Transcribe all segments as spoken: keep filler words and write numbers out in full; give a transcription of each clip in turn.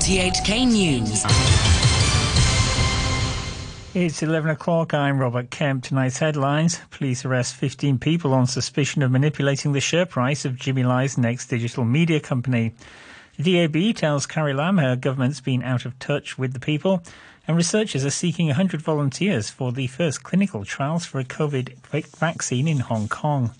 R T H K News. It's eleven o'clock. I'm Robert Kemp. Tonight's headlines. Police arrest fifteen people on suspicion of manipulating the share price of Jimmy Lai's Next Digital media company. The D A B tells Carrie Lam her government's been out of touch with the people, and researchers are seeking one hundred volunteers for the first clinical trials for a COVID vaccine in Hong Kong.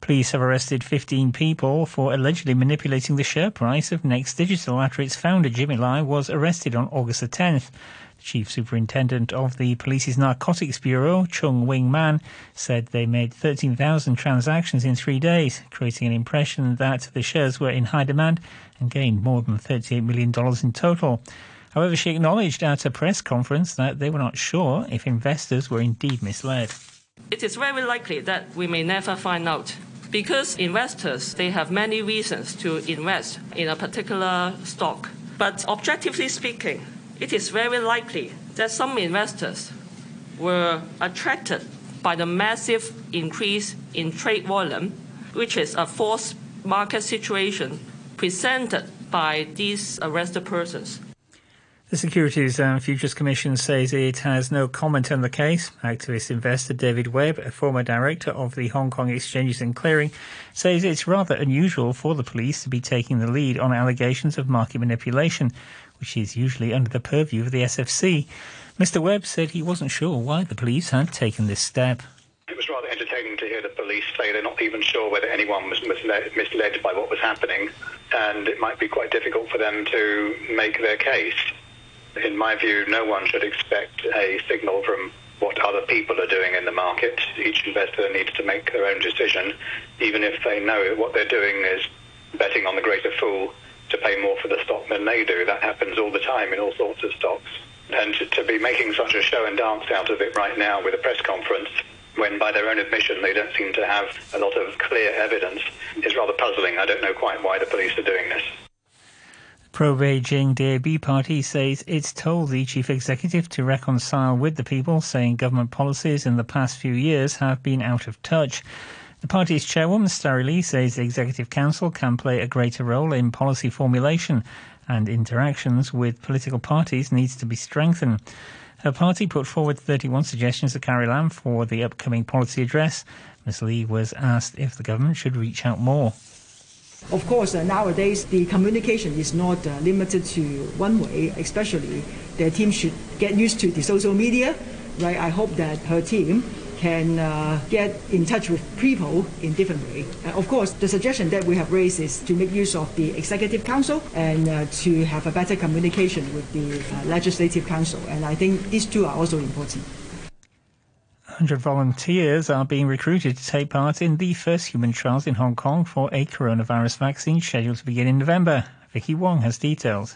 Police have arrested fifteen people for allegedly manipulating the share price of Next Digital after its founder, Jimmy Lai, was arrested on August the tenth. The Chief Superintendent of the Police's Narcotics Bureau, Chung Wing Man, said they made thirteen thousand transactions in three days, creating an impression that the shares were in high demand and gained more than thirty-eight million dollars in total. However, she acknowledged at a press conference that they were not sure if investors were indeed misled. It is very likely that we may never find out, because investors, they have many reasons to invest in a particular stock. But objectively speaking, it is very likely that some investors were attracted by the massive increase in trade volume, which is a forced market situation presented by these arrested persons. The Securities and Futures Commission says it has no comment on the case. Activist investor David Webb, a former director of the Hong Kong Exchanges and Clearing, says it's rather unusual for the police to be taking the lead on allegations of market manipulation, which is usually under the purview of the S F C. Mister Webb said he wasn't sure why the police had taken this step. It was rather entertaining to hear the police say they're not even sure whether anyone was misled, misled by what was happening, and it might be quite difficult for them to make their case. In my view, no one should expect a signal from what other people are doing in the market. Each investor needs to make their own decision, even if they know what they're doing is betting on the greater fool to pay more for the stock than they do. That happens all the time in all sorts of stocks. And to, to be making such a show and dance out of it right now with a press conference, when by their own admission they don't seem to have a lot of clear evidence, is rather puzzling. I don't know quite why the police are doing this. Pro-Beijing D A B party says it's told the chief executive to reconcile with the people, saying government policies in the past few years have been out of touch. The party's chairwoman, Starry Lee, says the Executive Council can play a greater role in policy formulation, and interactions with political parties needs to be strengthened. Her party put forward thirty-one suggestions to Carrie Lam for the upcoming policy address. Miz Lee was asked if the government should reach out more. Of course, uh, nowadays the communication is not uh, limited to one way, especially their team should get used to the social media, right? I hope that her team can uh, get in touch with people in different way. Uh, of course, the suggestion that we have raised is to make use of the Executive Council and uh, to have a better communication with the uh, Legislative Council. And I think these two are also important. one hundred volunteers are being recruited to take part in the first human trials in Hong Kong for a coronavirus vaccine scheduled to begin in November. Vicky Wong has details.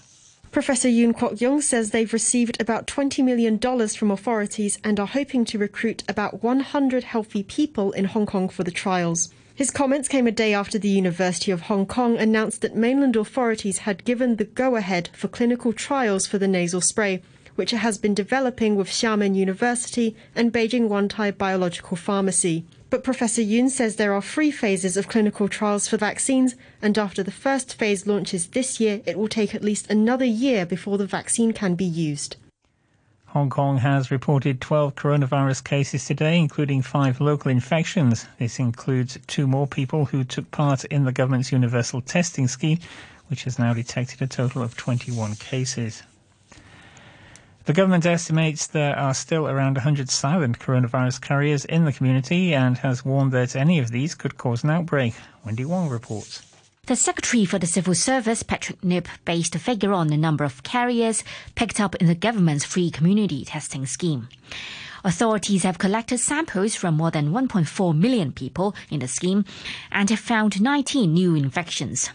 Professor Yuen Kwok-yung says they've received about twenty million dollars from authorities and are hoping to recruit about one hundred healthy people in Hong Kong for the trials. His comments came a day after the University of Hong Kong announced that mainland authorities had given the go-ahead for clinical trials for the nasal spray, which it has been developing with Xiamen University and Beijing Wantai Biological Pharmacy. But Professor Yuen says there are three phases of clinical trials for vaccines, and after the first phase launches this year, it will take at least another year before the vaccine can be used. Hong Kong has reported twelve coronavirus cases today, including five local infections. This includes two more people who took part in the government's universal testing scheme, which has now detected a total of twenty-one cases. The government estimates there are still around one hundred silent coronavirus carriers in the community and has warned that any of these could cause an outbreak. Wendy Wong reports. The Secretary for the Civil Service, Patrick Nip, based a figure on the number of carriers picked up in the government's free community testing scheme. Authorities have collected samples from more than one point four million people in the scheme and have found nineteen new infections.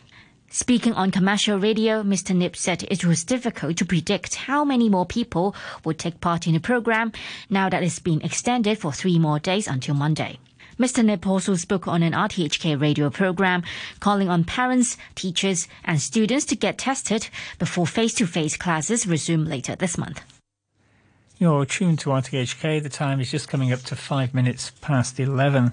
Speaking on commercial radio, Mister Nip said it was difficult to predict how many more people would take part in the program now that it's been extended for three more days until Monday. Mister Nip also spoke on an R T H K radio program calling on parents, teachers and students to get tested before face-to-face classes resume later this month. You're tuned to R T H K. The time is just coming up to five minutes past eleven.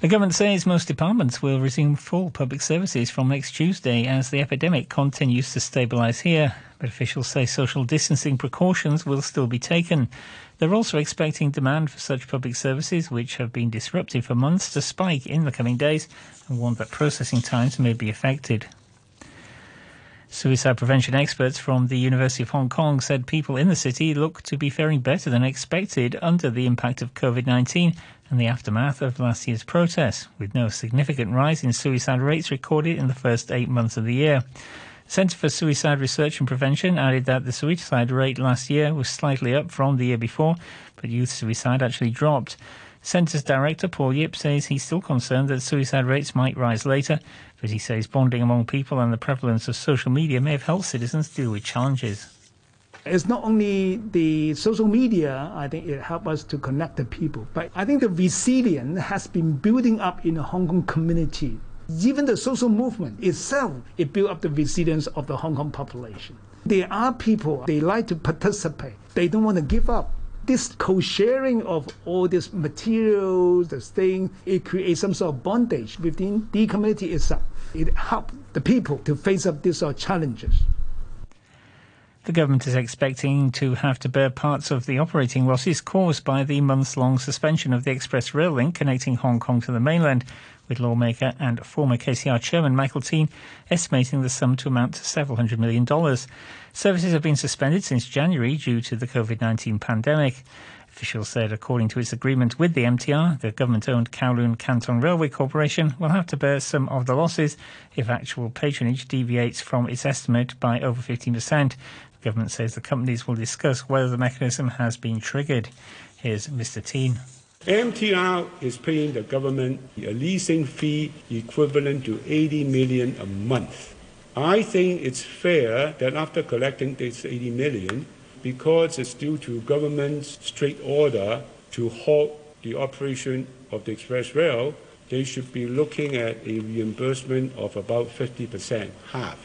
The government says most departments will resume full public services from next Tuesday as the epidemic continues to stabilise here, but officials say social distancing precautions will still be taken. They're also expecting demand for such public services, which have been disrupted for months, to spike in the coming days and warn that processing times may be affected. Suicide prevention experts from the University of Hong Kong said people in the city look to be faring better than expected under the impact of COVID nineteen and the aftermath of last year's protests, with no significant rise in suicide rates recorded in the first eight months of the year. The Centre for Suicide Research and Prevention added that the suicide rate last year was slightly up from the year before, but youth suicide actually dropped. Centre's director Paul Yip says he's still concerned that suicide rates might rise later, but he says bonding among people and the prevalence of social media may have helped citizens deal with challenges. It's not only the social media, I think it helped us to connect the people, but I think the resilience has been building up in the Hong Kong community. Even the social movement itself, it built up the resilience of the Hong Kong population. There are people, they like to participate, they don't want to give up. This co-sharing of all these materials, this thing, it creates some sort of bondage within the community itself. It helps the people to face up these sort of challenges. The government is expecting to have to bear parts of the operating losses caused by the months-long suspension of the express rail link connecting Hong Kong to the mainland, with lawmaker and former K C R chairman Michael Tien estimating the sum to amount to several hundred million dollars. Services have been suspended since January due to the COVID nineteen pandemic. Officials said according to its agreement with the M T R, the government-owned Kowloon Canton Railway Corporation will have to bear some of the losses if actual patronage deviates from its estimate by over fifteen percent. The government says the companies will discuss whether the mechanism has been triggered. Here's Mister Tien. M T R is paying the government a leasing fee equivalent to eighty million dollars a month. I think it's fair that after collecting this eighty million dollars, because it's due to government's strict order to halt the operation of the express rail, they should be looking at a reimbursement of about fifty percent, half,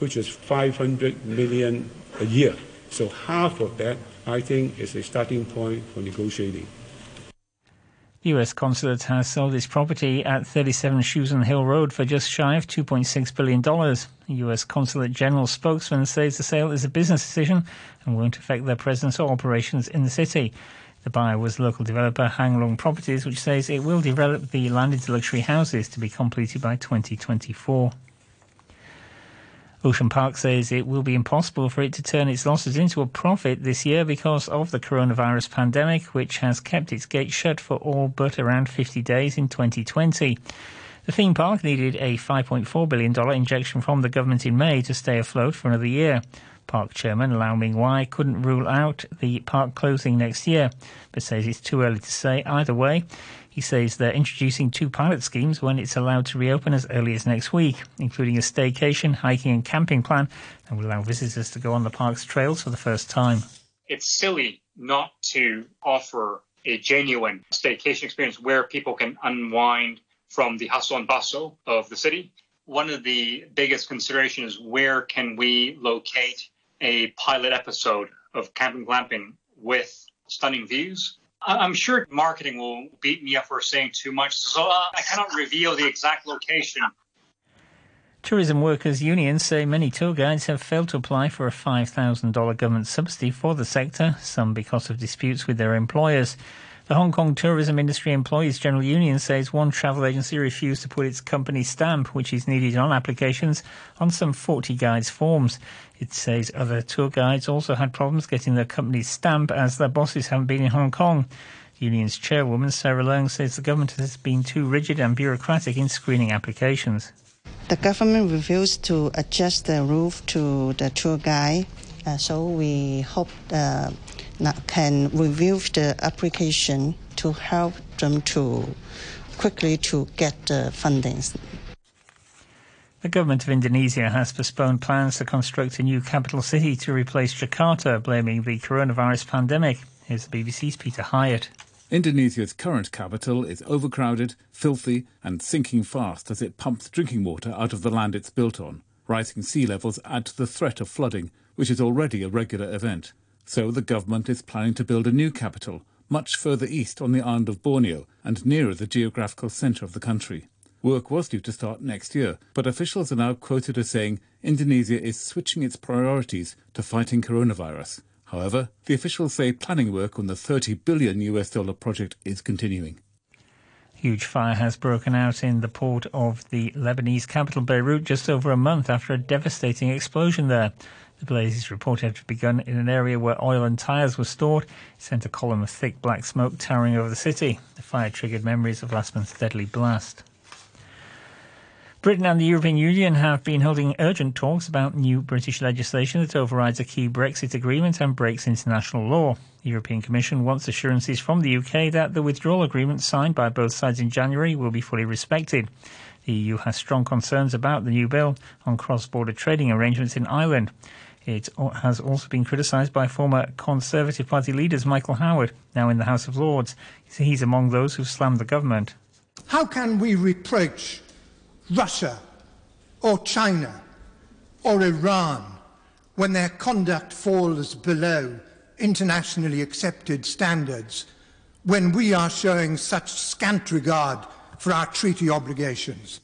which is five hundred million dollars a year. So half of that, I think, is a starting point for negotiating. The U S consulate has sold its property at thirty-seven Shoeson Hill Road for just shy of two point six billion dollars. The U S consulate general spokesman says the sale is a business decision and won't affect their presence or operations in the city. The buyer was local developer Hang Lung Properties, which says it will develop the land into luxury houses to be completed by twenty twenty-four. Ocean Park says it will be impossible for it to turn its losses into a profit this year because of the coronavirus pandemic, which has kept its gates shut for all but around fifty days in twenty twenty. The theme park needed a five point four billion dollars injection from the government in May to stay afloat for another year. Park chairman Lau Ming-wai couldn't rule out the park closing next year, but says it's too early to say either way. He says they're introducing two pilot schemes when it's allowed to reopen as early as next week, including a staycation, hiking and camping plan that will allow visitors to go on the park's trails for the first time. It's silly not to offer a genuine staycation experience where people can unwind from the hustle and bustle of the city. One of the biggest considerations is where can we locate a pilot episode of Camping Glamping with stunning views. I'm sure marketing will beat me up for saying too much, so uh, I cannot reveal the exact location. Tourism workers' unions say many tour guides have failed to apply for a five thousand dollars government subsidy for the sector, some because of disputes with their employers. The Hong Kong Tourism Industry Employees General Union says one travel agency refused to put its company stamp, which is needed on applications, on some forty guides' forms. It says other tour guides also had problems getting their company's stamp as their bosses haven't been in Hong Kong. The union's chairwoman, Sarah Leung, says the government has been too rigid and bureaucratic in screening applications. The government refused to adjust the rule to the tour guide, uh, so we hope uh, can review the application to help them to quickly to get the funding. The government of Indonesia has postponed plans to construct a new capital city to replace Jakarta, blaming the coronavirus pandemic. Here's the B B C's Peter Hyatt. Indonesia's current capital is overcrowded, filthy and sinking fast as it pumps drinking water out of the land it's built on. Rising sea levels add to the threat of flooding, which is already a regular event. So the government is planning to build a new capital, much further east on the island of Borneo and nearer the geographical centre of the country. Work was due to start next year, but officials are now quoted as saying Indonesia is switching its priorities to fighting coronavirus. However, the officials say planning work on the thirty billion US dollar project is continuing. Huge fire has broken out in the port of the Lebanese capital Beirut just over a month after a devastating explosion there. The blaze is reported to have begun in an area where oil and tyres were stored. It sent a column of thick black smoke towering over the city. The fire triggered memories of last month's deadly blast. Britain and the European Union have been holding urgent talks about new British legislation that overrides a key Brexit agreement and breaks international law. The European Commission wants assurances from the U K that the withdrawal agreement signed by both sides in January will be fully respected. The E U has strong concerns about the new bill on cross-border trading arrangements in Ireland. It has also been criticised by former Conservative Party leaders Michael Howard, now in the House of Lords. He's among those who've slammed the government. How can we reproach Russia or China or Iran when their conduct falls below internationally accepted standards, when we are showing such scant regard for our treaty obligations?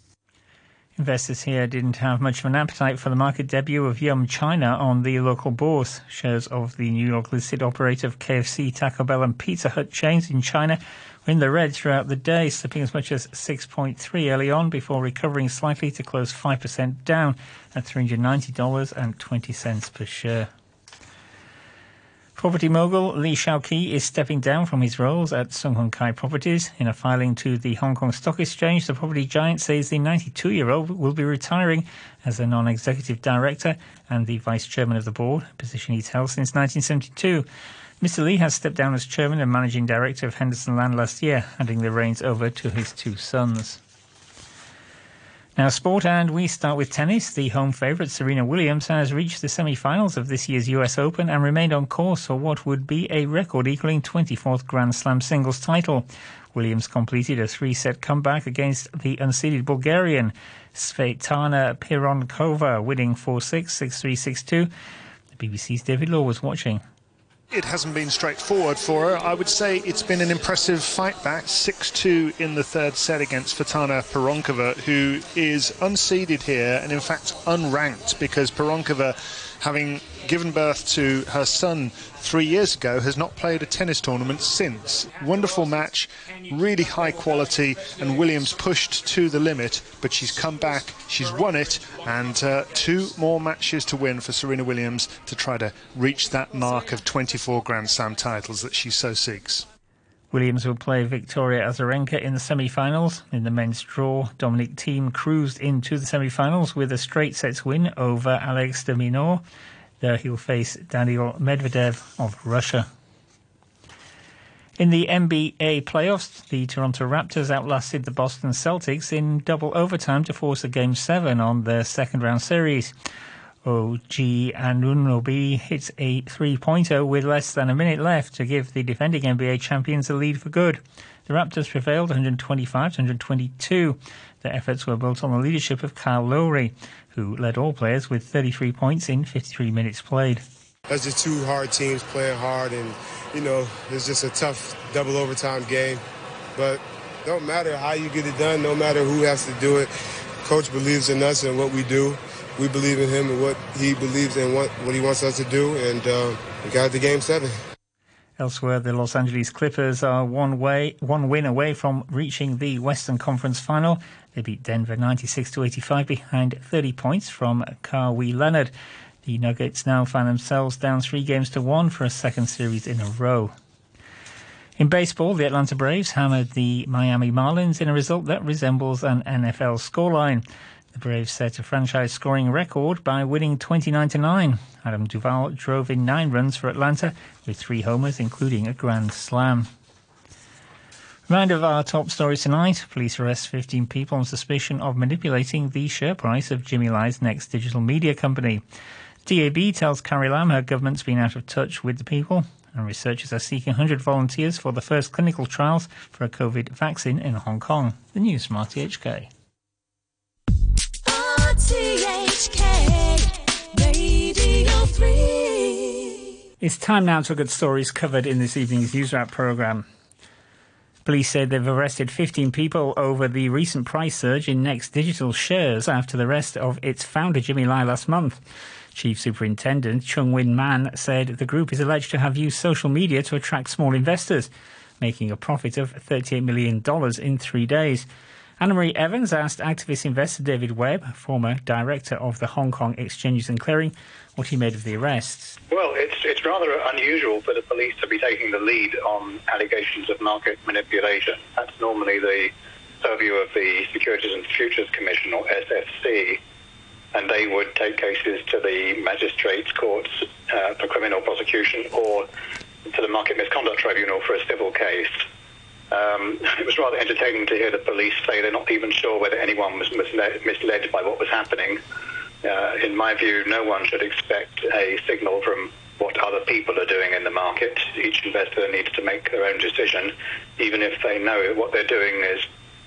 Investors here didn't have much of an appetite for the market debut of Yum China on the local bourse. Shares of the New York-listed operator of K F C, Taco Bell and Pizza Hut chains in China were in the red throughout the day, slipping as much as six point three percent early on before recovering slightly to close five percent down at three hundred ninety dollars and twenty cents per share. Property mogul Li Xiaoqi is stepping down from his roles at Sun Hung Kai Properties. In a filing to the Hong Kong Stock Exchange, the property giant says the ninety-two-year-old will be retiring as a non-executive director and the vice chairman of the board, a position he's held since nineteen seventy-two. Mister Li has stepped down as chairman and managing director of Henderson Land last year, handing the reins over to his two sons. Now sport, and we start with tennis. The home favourite Serena Williams has reached the semi-finals of this year's U S Open and remained on course for what would be a record-equalling twenty-fourth Grand Slam singles title. Williams completed a three-set comeback against the unseeded Bulgarian Tsvetana Pironkova, winning four six, six three, six two. The B B C's David Law was watching. It hasn't been straightforward for her. I would say it's been an impressive fight back, six two in the third set against Tsvetana Pironkova, who is unseeded here and in fact unranked, because Pironkova, having given birth to her son three years ago, has not played a tennis tournament since. Wonderful match, really high quality, and Williams pushed to the limit, but she's come back, she's won it, and uh, two more matches to win for Serena Williams to try to reach that mark of twenty-four Grand Slam titles that she so seeks. Williams will play Victoria Azarenka in the semi-finals. In the men's draw, Dominic Thiem cruised into the semi-finals with a straight sets win over Alex de Minaur. There he'll face Daniil Medvedev of Russia. In the N B A playoffs, the Toronto Raptors outlasted the Boston Celtics in double overtime to force a Game seven on their second-round series. O G Anunoby hits a three-pointer with less than a minute left to give the defending N B A champions a lead for good. The Raptors prevailed one twenty-five to one twenty-two. Their efforts were built on the leadership of Kyle Lowry, who led all players with thirty-three points in fifty-three minutes played. That's just two hard teams playing hard, and, you know, it's just a tough double overtime game. But no matter how you get it done, no matter who has to do it, Coach believes in us and what we do. We believe in him and what he believes in, what, what he wants us to do, and uh, we got to Game seven. Elsewhere, the Los Angeles Clippers are one way, one win away from reaching the Western Conference Final. They beat Denver ninety-six to eighty-five behind thirty points from Kawhi Leonard. The Nuggets now find themselves down three games to one for a second series in a row. In baseball, the Atlanta Braves hammered the Miami Marlins in a result that resembles an N F L scoreline. The Braves set a franchise scoring record by winning twenty-nine to nine. Adam Duvall drove in nine runs for Atlanta with three homers, including a grand slam. Reminder of our top stories tonight. Police arrest fifteen people on suspicion of manipulating the share price of Jimmy Lai's Next Digital media company. D A B tells Carrie Lam her government's been out of touch with the people, and researchers are seeking one hundred volunteers for the first clinical trials for a COVID vaccine in Hong Kong. The news from R T H K. R T H K Radio three. It's time now to look at stories covered in this evening's News Wrap programme. Police said they've arrested fifteen people over the recent price surge in Next Digital shares after the arrest of its founder Jimmy Lai last month. Chief Superintendent Chung Wing Man said the group is alleged to have used social media to attract small investors, making a profit of thirty-eight million dollars in three days. Anna-Marie Evans asked activist investor David Webb, former director of the Hong Kong Exchanges and Clearing, what he made of the arrests. Well, it's it's rather unusual for the police to be taking the lead on allegations of market manipulation. That's normally the purview of the Securities and Futures Commission, or S F C, and they would take cases to the magistrates' courts uh, for criminal prosecution or to the Market Misconduct Tribunal for a civil case. Um, it was rather entertaining to hear the police say they're not even sure whether anyone was misled, misled by what was happening. Uh, in my view, no one should expect a signal from what other people are doing in the market. Each investor needs to make their own decision, even if they know what they're doing is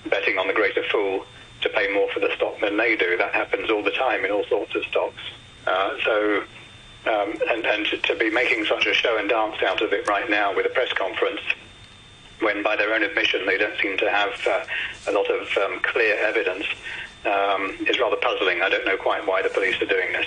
betting on the greater fool to pay more for the stock than they do. That happens all the time in all sorts of stocks. Uh, so, um, and, and to, to be making such a show and dance out of it right now with a press conference, when by their own admission they don't seem to have uh, a lot of um, clear evidence, um, is rather puzzling. I don't know quite why the police are doing this.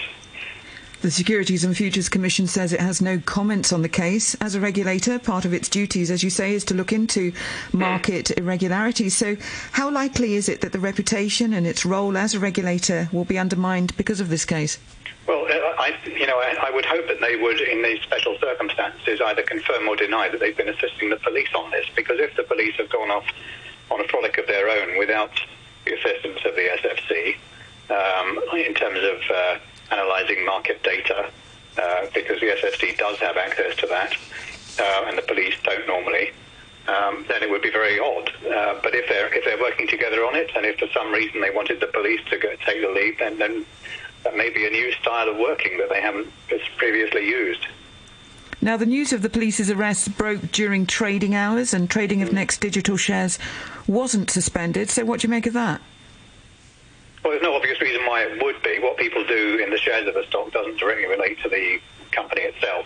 The Securities and Futures Commission says it has no comments on the case. As a regulator, part of its duties, as you say, is to look into market irregularities. So how likely is it that the reputation and its role as a regulator will be undermined because of this case? Well, I, you know, I, I would hope that they would, in these special circumstances, either confirm or deny that they've been assisting the police on this, because if the police have gone off on a frolic of their own without the assistance of the S F C, um, in terms of... Uh, analysing market data, uh, because the S F C does have access to that, uh, and the police don't normally, um, then it would be very odd. Uh, but if they're if they're working together on it, and if for some reason they wanted the police to go take the lead, then, then that may be a new style of working that they haven't previously used. Now, the news of the police's arrests broke during trading hours, and trading of Next Digital shares wasn't suspended. So what do you make of that? Well, there's no obvious reason why it would be. What people do in the shares of a stock doesn't directly relate to the company itself.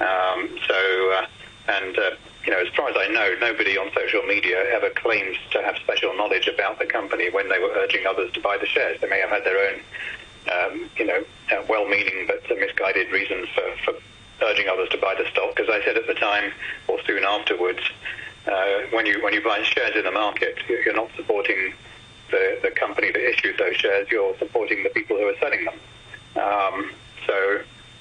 Um, so, uh, and, uh, you know, as far as I know, nobody on social media ever claims to have special knowledge about the company when they were urging others to buy the shares. They may have had their own, um, you know, uh, well-meaning but misguided reasons for, for urging others to buy the stock. As I said at the time, or soon afterwards, uh, when you when you buy shares in the market, you're not supporting The, the company that issued those shares, you're supporting the people who are selling them. Um, so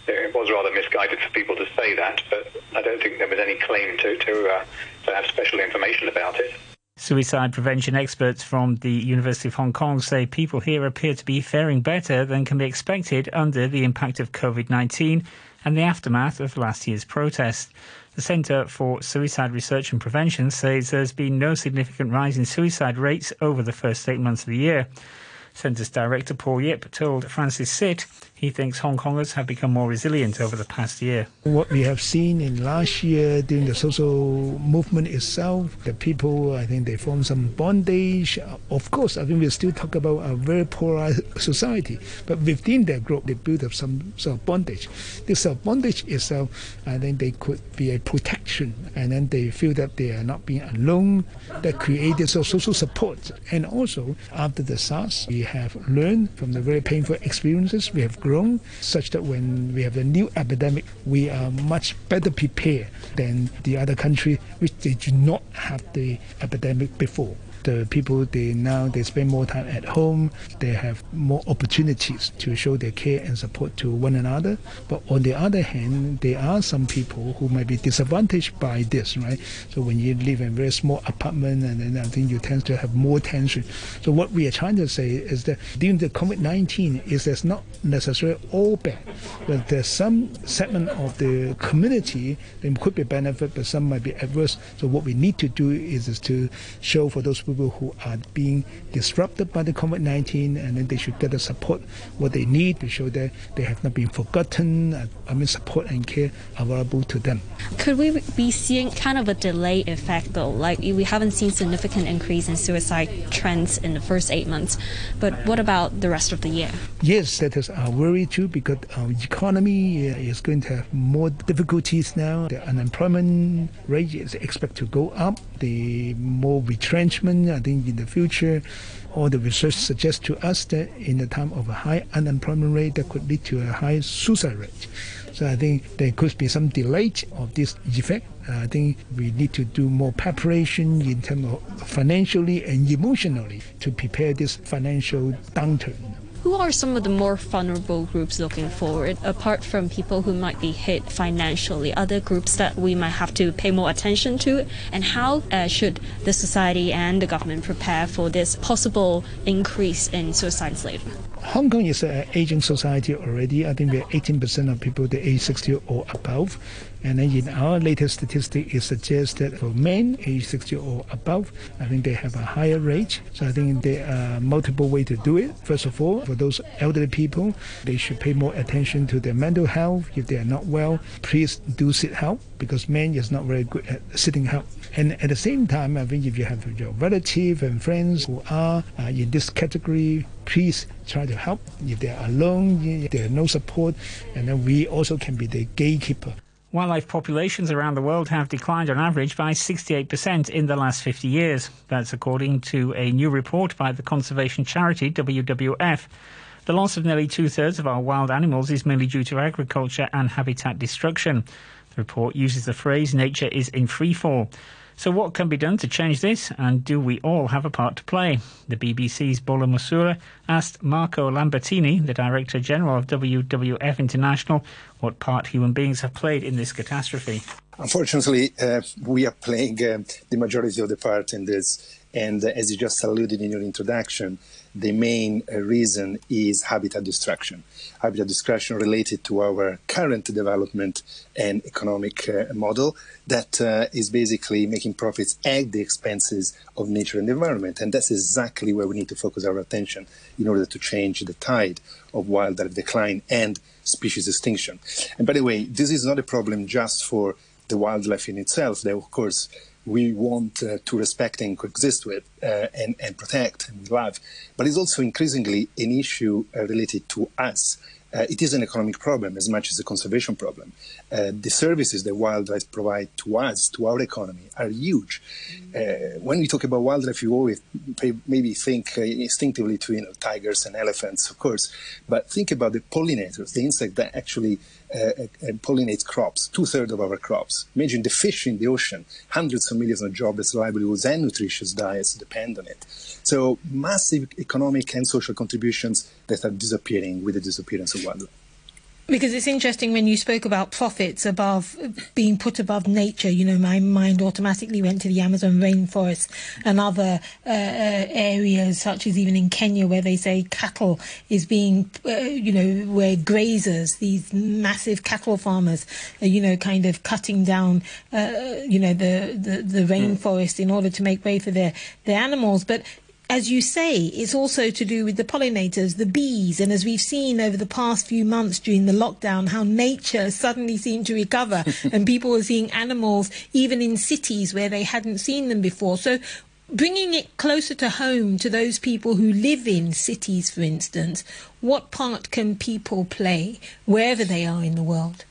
it was rather misguided for people to say that, but I don't think there was any claim to, to, uh, to have special information about it. Suicide prevention experts from the University of Hong Kong say people here appear to be faring better than can be expected under the impact of COVID nineteen and the aftermath of last year's protests. The Centre for Suicide Research and Prevention says there's been no significant rise in suicide rates over the first eight months of the year. Centre's director Paul Yip told Francis Sit he thinks Hong Kongers have become more resilient over the past year. What we have seen in last year during the social movement itself, the people, I think they formed some bondage. Of course, I think we still talk about a very polarised society, but within that group, they built up some sort of bondage. This sort of bondage itself, I think they could be a protection, and then they feel that they are not being alone. That created some social support. And also, after the SARS, we have learned from the very painful experiences. We have grown such that when we have a new epidemic, we are much better prepared than the other country, which they do not have the epidemic before. The people, they now they spend more time at home. They have more opportunities to show their care and support to one another. But on the other hand, there are some people who might be disadvantaged by this, right? So when you live in a very small apartment, and then I think you tend to have more tension. So what we are trying to say is that during the COVID nineteen, is that's not necessarily all bad. But there's some segment of the community that could be benefit, but some might be adverse. So what we need to do is, is to show for those people who are being disrupted by the COVID nineteen, and then they should get the support what they need to show that they have not been forgotten. I mean, support and care available to them. Could we be seeing kind of a delay effect though? Like, we haven't seen significant increase in suicide trends in the first eight months, but what about the rest of the year? Yes, that is our worry too, because our economy is going to have more difficulties now. The unemployment rate is expected to go up. The more retrenchment, I think, in the future. All the research suggests to us that in the time of a high unemployment rate, that could lead to a high suicide rate. So I think there could be some delay of this effect. I think we need to do more preparation in terms of financially and emotionally to prepare this financial downturn. Who are some of the more vulnerable groups looking forward? Apart from people who might be hit financially, other groups that we might have to pay more attention to? And how uh, should the society and the government prepare for this possible increase in suicide rate? Hong Kong is an aging society already. I think we are eighteen percent of people the age sixty or above. And then in our latest statistic, it suggests that for men age sixty or above, I think they have a higher rate. So I think there are multiple ways to do it. First of all, for those elderly people, they should pay more attention to their mental health. If they are not well, please do seek help, because men is not very good at seeking help. And at the same time, I think if you have your relatives and friends who are uh, in this category, please try to help. If they are alone, if there are no support, and then we also can be the gatekeeper. Wildlife populations around the world have declined on average by sixty-eight percent in the last fifty years. That's according to a new report by the conservation charity W W F. The loss of nearly two-thirds of our wild animals is mainly due to agriculture and habitat destruction. The report uses the phrase, nature is in freefall. So what can be done to change this, and do we all have a part to play? The B B C's Bola Musura asked Marco Lambertini, the Director-General of W W F International, what part human beings have played in this catastrophe. Unfortunately, uh, we are playing uh, the majority of the part in this, and uh, as you just alluded in your introduction, the main uh, reason is habitat destruction. Habitat destruction related to our current development and economic uh, model that uh, is basically making profits at the expenses of nature and the environment. And that's exactly where we need to focus our attention in order to change the tide of wildlife decline and species extinction. And by the way, this is not a problem just for the wildlife in itself. They, of course, we want uh, to respect and coexist with uh, and, and protect and love. But it's also increasingly an issue uh, related to us. Uh, it is an economic problem as much as a conservation problem. Uh, the services that wildlife provide to us, to our economy, are huge. Mm-hmm. Uh, when we talk about wildlife, you always maybe think uh, instinctively to you know, tigers and elephants, of course. But think about the pollinators, the insect that actually Uh, and pollinate crops, two-thirds of our crops. Imagine the fish in the ocean, hundreds of millions of jobless livelihoods and nutritious diets depend on it. So massive economic and social contributions that are disappearing with the disappearance of wildlife. Because it's interesting when you spoke about profits above being put above nature, you know, my mind automatically went to the Amazon rainforest and other uh, areas, such as even in Kenya, where they say cattle is being, uh, you know, where grazers, these massive cattle farmers, are, you know, kind of cutting down, uh, you know, the, the, the rainforest in order to make way for their, their animals. But as you say, it's also to do with the pollinators, the bees, and as we've seen over the past few months during the lockdown, how nature suddenly seemed to recover and people were seeing animals even in cities where they hadn't seen them before. So bringing it closer to home to those people who live in cities, for instance, what part can people play wherever they are in the world?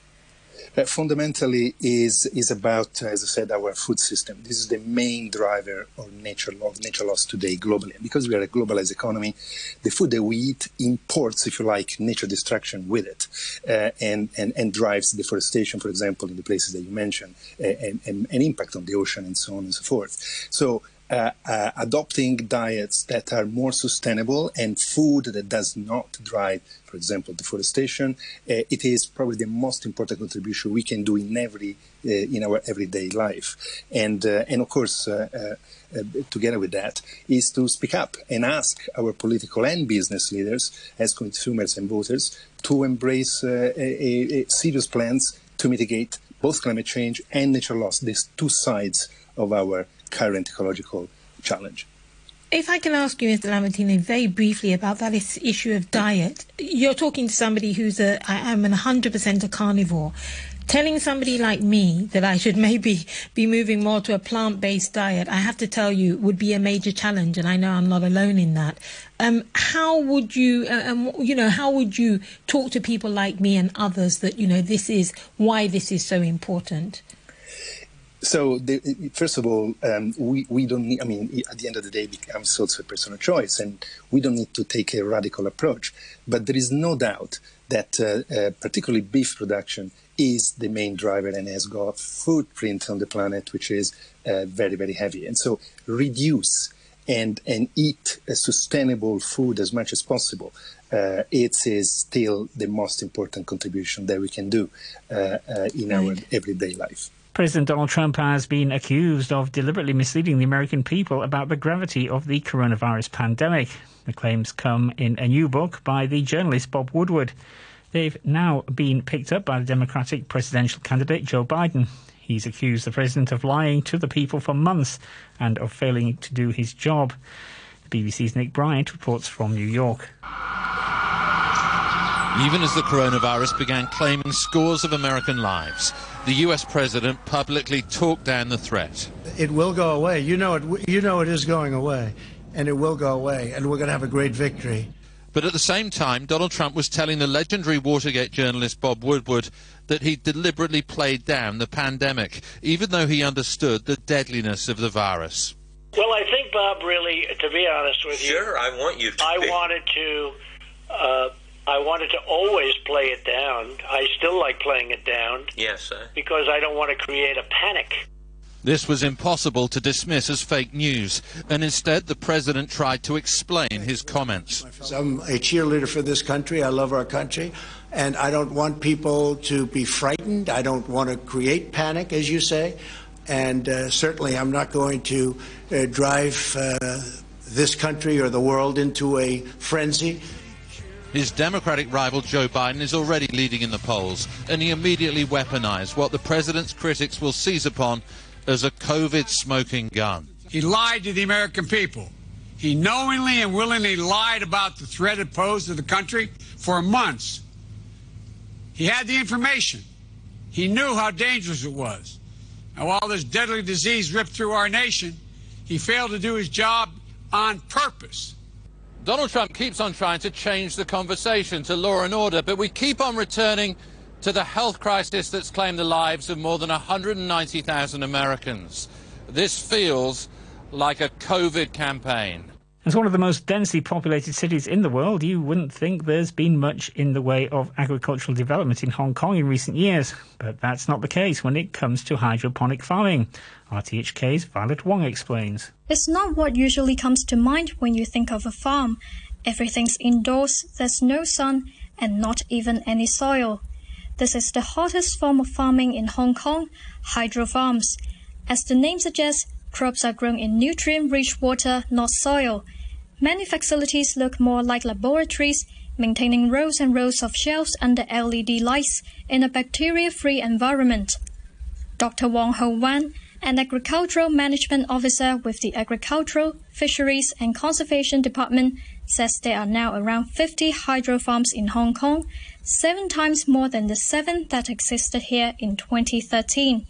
Uh, fundamentally is is about, uh, as I said, our food system. This is the main driver of nature loss, nature loss today globally. Because we are a globalized economy, the food that we eat imports, if you like, nature destruction with it, uh, and, and, and drives deforestation, for example, in the places that you mentioned, uh, and, and, and impact on the ocean and so on and so forth. So Uh, uh, adopting diets that are more sustainable and food that does not drive, for example, deforestation, uh, it is probably the most important contribution we can do in every uh, in our everyday life. And uh, and of course, uh, uh, uh, together with that, is to speak up and ask our political and business leaders, as consumers and voters, to embrace uh, a, a serious plans to mitigate both climate change and nature loss. These two sides of our current ecological challenge. If I can ask you, Mister Lamantini, very briefly about that issue of diet. You're talking to somebody who's a, I am one hundred percent a carnivore. Telling somebody like me that I should maybe be moving more to a plant-based diet, I have to tell you, would be a major challenge, and I know I'm not alone in that. Um, how would you, uh, um, you know, how would you talk to people like me and others that, you know, this is why this is so important? So, the, first of all, um, we, we don't need, I mean, at the end of the day, it becomes also a personal choice, and we don't need to take a radical approach. But there is no doubt that uh, uh, particularly beef production is the main driver and has got a footprint on the planet, which is uh, very, very heavy. And so reduce and, and eat a sustainable food as much as possible. Uh, it is still the most important contribution that we can do uh, uh, in our everyday life. President Donald Trump has been accused of deliberately misleading the American people about the gravity of the coronavirus pandemic. The claims come in a new book by the journalist Bob Woodward. They've now been picked up by the Democratic presidential candidate Joe Biden. He's accused the president of lying to the people for months and of failing to do his job. The B B C's Nick Bryant reports from New York. Even as the coronavirus began claiming scores of American lives, the U S president publicly talked down the threat. It will go away. You know it. You know it is going away, and it will go away, and we're going to have a great victory. But at the same time, Donald Trump was telling the legendary Watergate journalist Bob Woodward that he deliberately played down the pandemic, even though he understood the deadliness of the virus. Well, I think, Bob, really, to be honest with you, sure, I want you to. I be. wanted to. Uh, I wanted to always play it down. I still like playing it down. Yes, sir. Because I don't want to create a panic. This was impossible to dismiss as fake news, and instead the president tried to explain his comments. I'm a cheerleader for this country. I love our country, and I don't want people to be frightened. I don't want to create panic, as you say, and uh, certainly I'm not going to uh, drive uh, this country or the world into a frenzy. His Democratic rival Joe Biden is already leading in the polls, and he immediately weaponized what the president's critics will seize upon as a COVID smoking gun. He lied to the American people. He knowingly and willingly lied about the threat it posed to the country for months. He had the information. He knew how dangerous it was. And while this deadly disease ripped through our nation, he failed to do his job on purpose. Donald Trump keeps on trying to change the conversation to law and order, but we keep on returning to the health crisis that's claimed the lives of more than one hundred ninety thousand Americans. This feels like a COVID campaign. As one of the most densely populated cities in the world, you wouldn't think there's been much in the way of agricultural development in Hong Kong in recent years. But that's not the case when it comes to hydroponic farming. R T H K's Violet Wong explains. It's not what usually comes to mind when you think of a farm. Everything's indoors, there's no sun, and not even any soil. This is the hottest form of farming in Hong Kong, hydro farms. As the name suggests, crops are grown in nutrient-rich water, not soil. Many facilities look more like laboratories, maintaining rows and rows of shelves under L E D lights in a bacteria-free environment. Doctor Wong Ho-Wan, an agricultural management officer with the Agricultural, Fisheries and Conservation Department, says there are now around fifty hydro farms in Hong Kong, seven times more than the seven that existed here in twenty thirteen.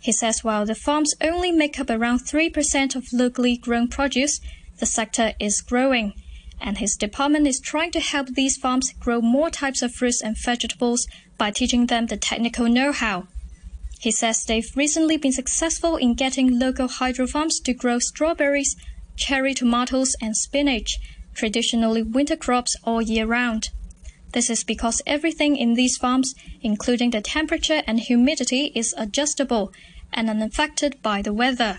He says while the farms only make up around three percent of locally grown produce, the sector is growing, and his department is trying to help these farms grow more types of fruits and vegetables by teaching them the technical know-how. He says they've recently been successful in getting local hydro farms to grow strawberries, cherry tomatoes and spinach, traditionally winter crops all year round. This is because everything in these farms, including the temperature and humidity, is adjustable and unaffected by the weather.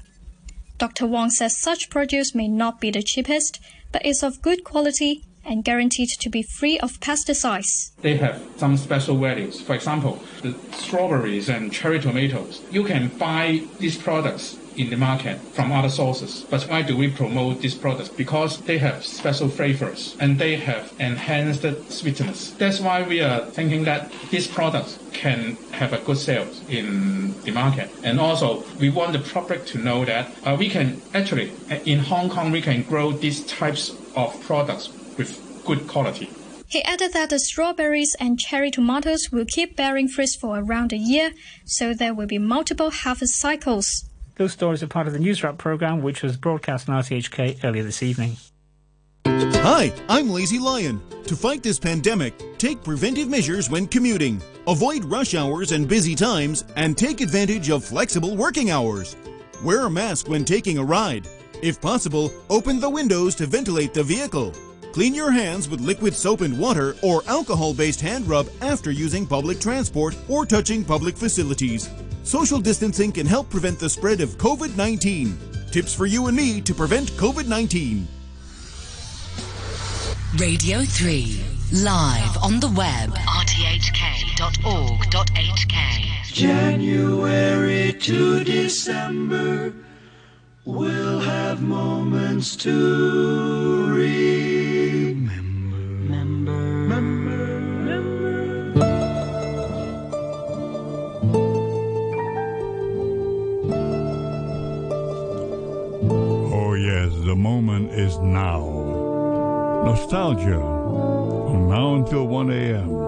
Doctor Wong says such produce may not be the cheapest, but is of good quality and guaranteed to be free of pesticides. They have some special values. For example, the strawberries and cherry tomatoes. You can buy these products in the market from other sources. But why do we promote these products? Because they have special flavors and they have enhanced sweetness. That's why we are thinking that these products can have a good sales in the market. And also, we want the public to know that uh, we can actually, in Hong Kong, we can grow these types of products with good quality. He added that the strawberries and cherry tomatoes will keep bearing fruits for around a year, so there will be multiple harvest cycles. Those stories are part of the News Wrap programme, which was broadcast on R T H K earlier this evening. Hi, I'm Lazy Lion. To fight this pandemic, take preventive measures when commuting. Avoid rush hours and busy times, and take advantage of flexible working hours. Wear a mask when taking a ride. If possible, open the windows to ventilate the vehicle. Clean your hands with liquid soap and water or alcohol-based hand rub after using public transport or touching public facilities. Social distancing can help prevent the spread of COVID nineteen. Tips for you and me to prevent COVID nineteen. Radio three, live on the web, r t h k dot org dot h k. January to December, we'll have moments to read. Yes, the moment is now. Nostalgia from now until one a.m.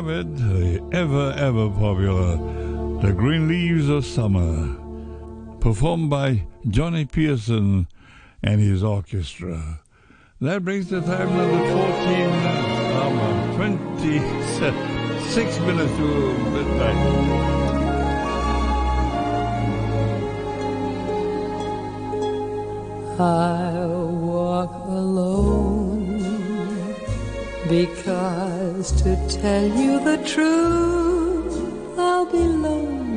It, the ever, ever popular The Green Leaves of Summer, performed by Johnny Pearson and his orchestra. That brings the time down to fourteen hours, twenty-six minutes to midnight. I'll walk alone, because to tell you the truth, I'll be lonely.